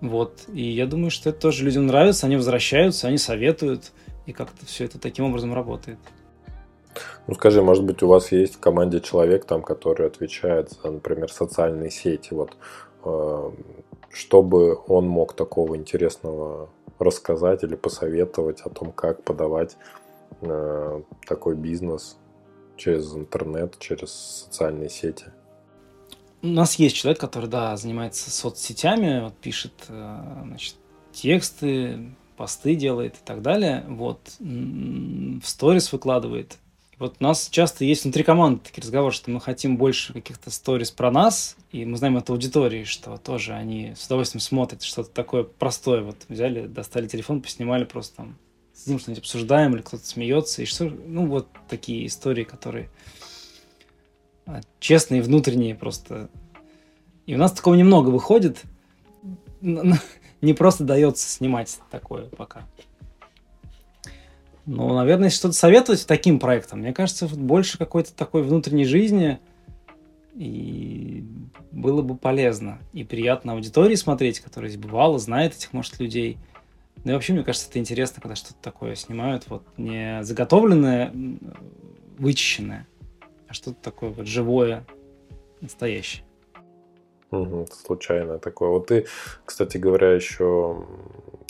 вот, и я думаю, что это тоже людям нравится, они возвращаются, они советуют, и как-то все это таким образом работает. Ну, скажи, может быть, у вас есть в команде человек, там, который отвечает за, например, социальные сети, вот, чтобы он мог такого интересного рассказать или посоветовать о том, как подавать такой бизнес через интернет, через социальные сети? У нас есть человек, который, да, занимается соцсетями, вот, пишет, значит, тексты, посты делает и так далее, вот, в сторис выкладывает. Вот у нас часто есть внутри команды такие разговоры, что мы хотим больше каких-то сторис про нас, и мы знаем от аудитории, что тоже они с удовольствием смотрят что-то такое простое. Вот взяли, достали телефон, поснимали просто там, с ним что-нибудь обсуждаем, или кто-то смеется, и что, ну вот такие истории, которые честные, внутренние просто. И у нас такого немного выходит, не просто дается снимать такое пока. Ну, наверное, если что-то советовать таким проектам, мне кажется, больше какой-то такой внутренней жизни, и было бы полезно и приятно аудитории смотреть, которая здесь бывала, знает этих, может, людей. Ну и вообще, мне кажется, это интересно, когда что-то такое снимают, вот не заготовленное, вычищенное, а что-то такое вот живое, настоящее. Угу, случайно такое. Вот ты, кстати говоря, еще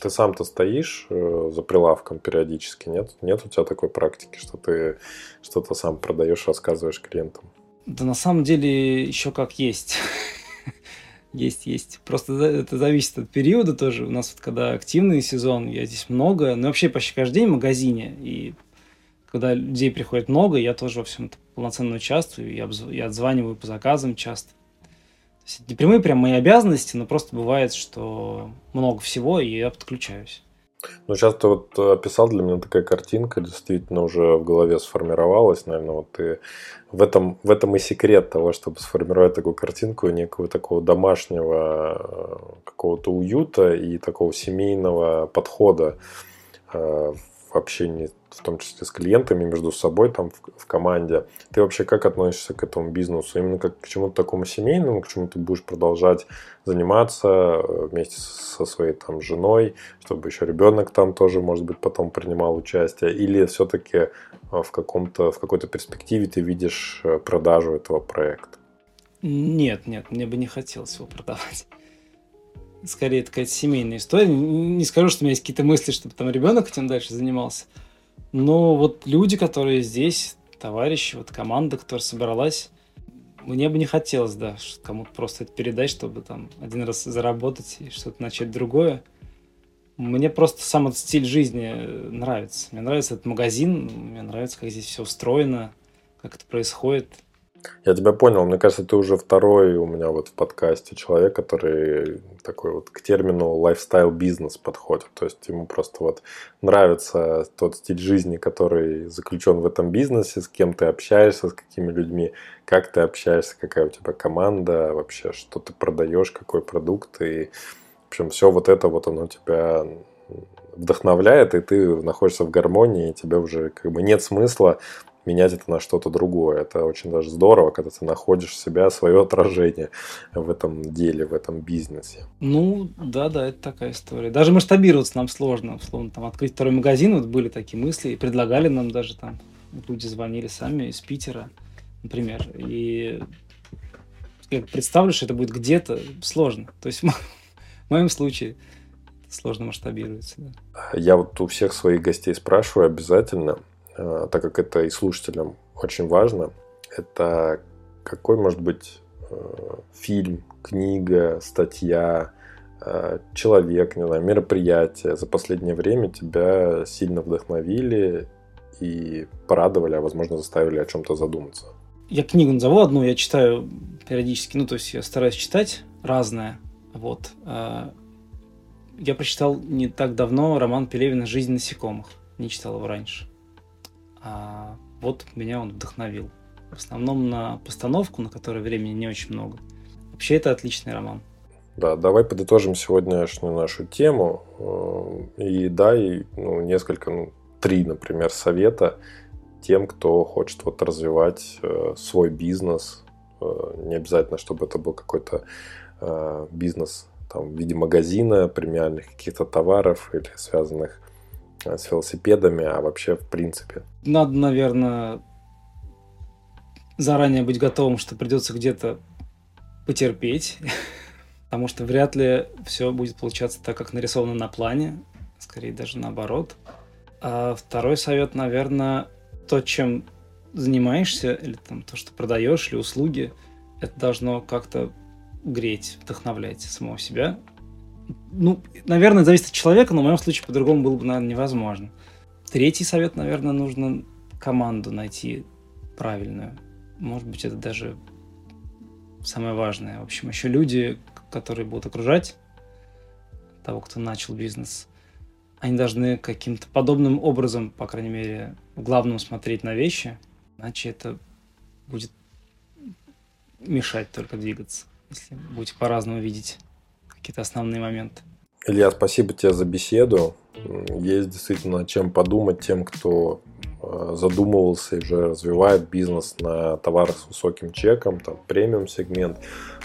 ты сам-то стоишь за прилавком периодически, нет? Нет у тебя такой практики, что ты что-то сам продаешь, рассказываешь клиентам? Да на самом деле еще как есть. Есть. Просто это зависит от периода тоже. У нас вот когда активный сезон, я здесь много, но вообще почти каждый день в магазине. И когда людей приходит много, я тоже во всем полноценно участвую, я отзваниваю по заказам часто. Не прямые прям мои обязанности, но просто бывает, что много всего, и я подключаюсь. Ну, сейчас ты вот описал, для меня такая картинка действительно уже в голове сформировалась, наверное, вот ты в этом и секрет того, чтобы сформировать такую картинку, некого такого домашнего какого-то уюта и такого семейного подхода в общении, в том числе с клиентами, между собой, там, в команде. Ты вообще как относишься к этому бизнесу? Именно как к чему-то такому семейному, к чему ты будешь продолжать заниматься вместе со своей там женой, чтобы еще ребенок там тоже, может быть, потом принимал участие? Или все-таки в какой-то перспективе ты видишь продажу этого проекта? Нет, мне бы не хотелось его продавать. Скорее, такая семейная история. Не скажу, что у меня есть какие-то мысли, чтобы там ребенок этим дальше занимался. Но вот люди, которые здесь, товарищи, вот команда, которая собралась, мне бы не хотелось, да, кому-то просто это передать, чтобы там один раз заработать и что-то начать другое. Мне просто сам этот стиль жизни нравится. Мне нравится этот магазин, мне нравится, как здесь все устроено, как это происходит. Я тебя понял. Мне кажется, ты уже второй у меня вот в подкасте человек, который такой вот к термину лайфстайл-бизнес подходит. То есть ему просто вот нравится тот стиль жизни, который заключен в этом бизнесе, с кем ты общаешься, с какими людьми, как ты общаешься, какая у тебя команда, вообще что ты продаешь, какой продукт. И, в общем, все вот это вот оно тебя вдохновляет, и ты находишься в гармонии, и тебе уже как бы нет смысла менять это на что-то другое. Это очень даже здорово, когда ты находишь себя, свое отражение в этом деле, в этом бизнесе. Ну, да, это такая история. Даже масштабироваться нам сложно. Условно, там, открыть второй магазин, вот были такие мысли, и предлагали нам даже там, люди звонили сами из Питера, например. И я представлю, что это будет где-то сложно. То есть в моем случае сложно масштабируется. Да. Я вот у всех своих гостей спрашиваю обязательно, так как это и слушателям очень важно, это какой, может быть, фильм, книга, статья, человек, не знаю, мероприятие за последнее время тебя сильно вдохновили и порадовали, а, возможно, заставили о чем-то задуматься? Я книгу назову одну, я читаю периодически, ну, то есть я стараюсь читать разное, вот. Я прочитал не так давно роман Пелевина «Жизнь насекомых», не читал его раньше. А вот меня он вдохновил. В основном на постановку, на которой времени не очень много. Вообще это отличный роман. Да, давай подытожим сегодняшнюю нашу тему. И дай три, например, совета тем, кто хочет вот развивать свой бизнес. Не обязательно, чтобы это был какой-то бизнес там, в виде магазина, премиальных каких-то товаров или связанных с велосипедами, а вообще в принципе. Надо, наверное, заранее быть готовым, что придется где-то потерпеть, потому что вряд ли все будет получаться так, как нарисовано на плане, скорее даже наоборот. А второй совет, наверное, то, чем занимаешься, или там, то, что продаешь, или услуги, это должно как-то греть, вдохновлять самого себя. Ну, наверное, зависит от человека, но в моем случае по-другому было бы, наверное, невозможно. Третий совет, наверное, нужно команду найти правильную. Может быть, это даже самое важное. В общем, еще люди, которые будут окружать того, кто начал бизнес, они должны каким-то подобным образом, по крайней мере, в главном смотреть на вещи, иначе это будет мешать только двигаться, если будете по-разному видеть какие-то основные моменты. Илья, спасибо тебе за беседу. Есть действительно чем подумать тем, кто задумывался и уже развивает бизнес на товарах с высоким чеком, там, премиум-сегмент.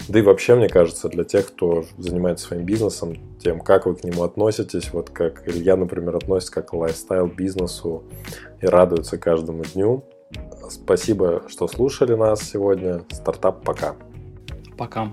Да и вообще, мне кажется, для тех, кто занимается своим бизнесом, тем, как вы к нему относитесь, вот как Илья, например, относится как к лайфстайл-бизнесу и радуется каждому дню. Спасибо, что слушали нас сегодня. Стартап, пока. Пока.